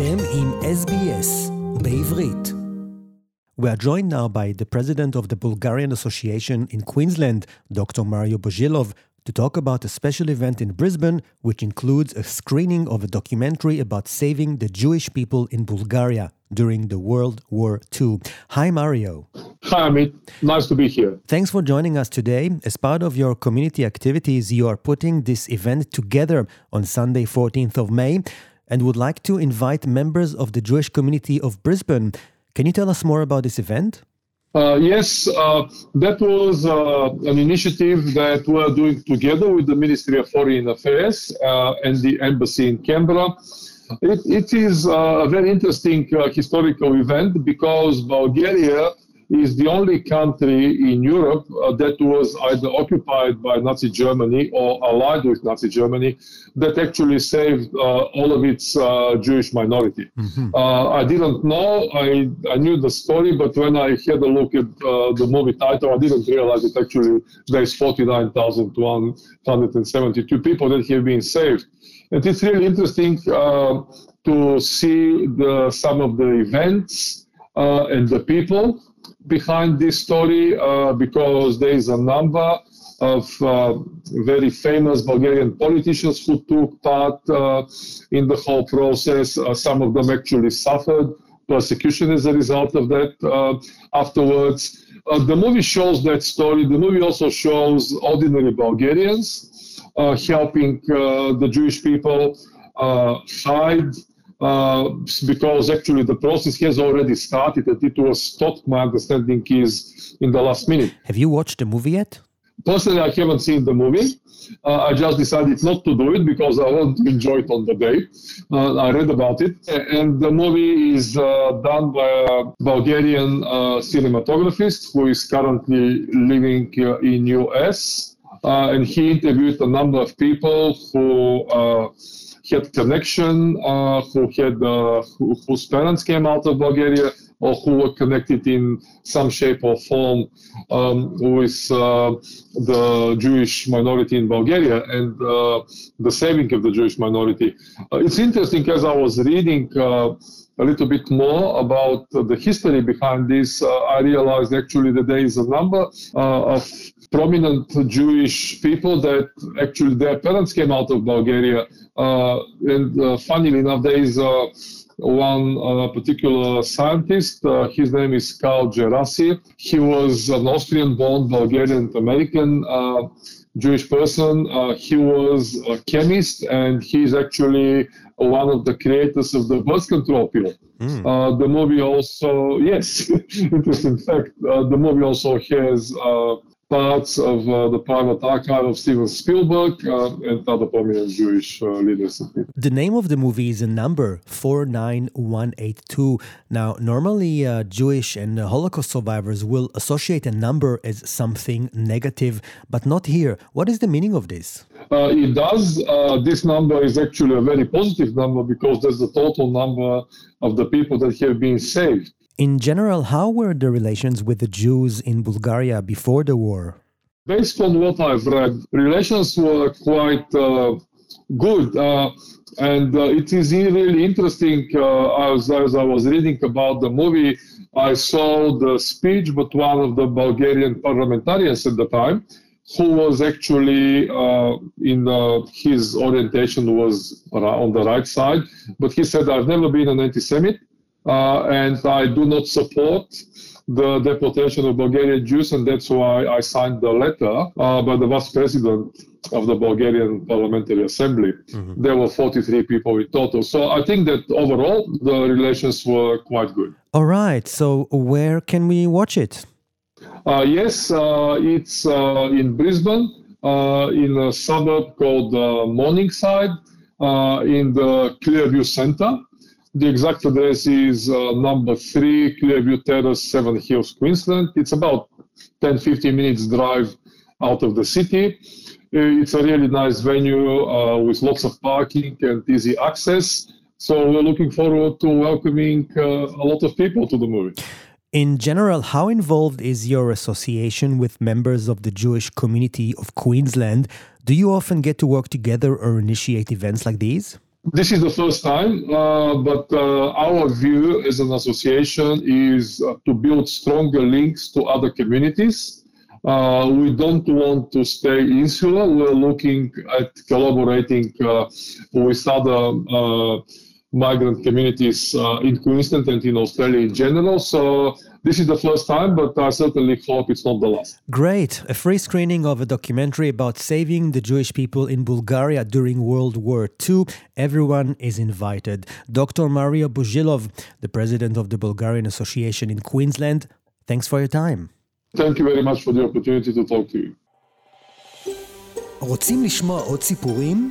אתם עם SBS בעברית. We are joined now by the president of the Bulgarian Association in Queensland, Dr. Mario Bojilov, to talk about a special event in Brisbane, which includes a screening of a documentary about saving the Jewish people in Bulgaria during the World War II. Hi, Mario. Hi, Amit. Nice to be here. Thanks for joining us today. As part of your community activities, you are putting this event together on Sunday, 14th of May, and would like to invite members of the Jewish community of Brisbane. Can you tell us more about this event? Yes, that was an initiative that we are doing together with the Ministry of Foreign Affairs and the Embassy in Canberra. It is a very interesting historical event because Bulgaria is the only country in Europe that was either occupied by Nazi Germany or allied with Nazi Germany that actually saved all of its Jewish minority. Mm-hmm. I didn't know, I knew the story, but when I had a look at the movie title, I didn't realize that actually there's 49,172 people that have been saved. And it's really interesting to see some of the events and the people behind this story, because there is a number of very famous Bulgarian politicians who took part in the whole process. Some of them actually suffered persecution as a result of that afterwards. The movie shows that story. The movie also shows ordinary Bulgarians helping the Jewish people hide, because actually the process has already started and it was stopped, my understanding is, in the last minute. Have you watched the movie yet? Personally, I haven't seen the movie. I just decided not to do it because I won't enjoy it on the day. I read about it. And the movie is done by a Bulgarian cinematographer who is currently living in US. And he interviewed a number of people who had connection, whose parents came out of Bulgaria or who were connected in some shape or form with the Jewish minority in Bulgaria and the saving of the Jewish minority. It's interesting, as I was reading a little bit more about the history behind this, I realized actually that there is a number of prominent Jewish people that actually their parents came out of Bulgaria. And funnily enough, there is one particular scientist, his name is Carl Djerassi. He was an Austrian-born Bulgarian-American Jewish person. He was a chemist, and he's actually one of the creators of the birth control pill. The movie also, yes, interesting fact, the movie also has parts of the private archive of Steven Spielberg and other prominent Jewish leaders. The name of the movie is a number, 49172. Now, normally Jewish and Holocaust survivors will associate a number as something negative, but not here. What is the meaning of this? It does. This number is actually a very positive number because that's the total number of the people that have been saved. In general, how were the relations with the Jews in Bulgaria before the war? Based on what I've read, relations were quite good. And it is really interesting, as I was reading about the movie, I saw the speech, but one of the Bulgarian parliamentarians at the time, who was actually his orientation was on the right side, but he said, I've never been an anti-Semite. And I do not support the deportation of Bulgarian Jews, and that's why I signed the letter by the vice president of the Bulgarian Parliamentary Assembly. Mm-hmm. There were 43 people in total. So I think that overall the relations were quite good. All right. So where can we watch it? Yes, it's in Brisbane, in a suburb called Morningside, in the Clearview Centre. The exact address is number 3, Clearview Terrace, Seven Hills, Queensland. It's about 10-15 minutes drive out of the city. It's a really nice venue with lots of parking and easy access. So we're looking forward to welcoming a lot of people to the movie. In general, how involved is your association with members of the Jewish community of Queensland? Do you often get to work together or initiate events like these? This is the first time, but our view as an association is to build stronger links to other communities. We don't want to stay insular. We're looking at collaborating with other migrant communities in Queensland and in Australia in general. So this is the first time, but I certainly hope it's not the last. Great. A free screening of a documentary about saving the Jewish people in Bulgaria during World War II. Everyone is invited. Dr. Mario Bojilov, the president of the Bulgarian Association in Queensland, thanks for your time. Thank you very much for the opportunity to talk to you. רוצים לשמוע עוד סיפורים?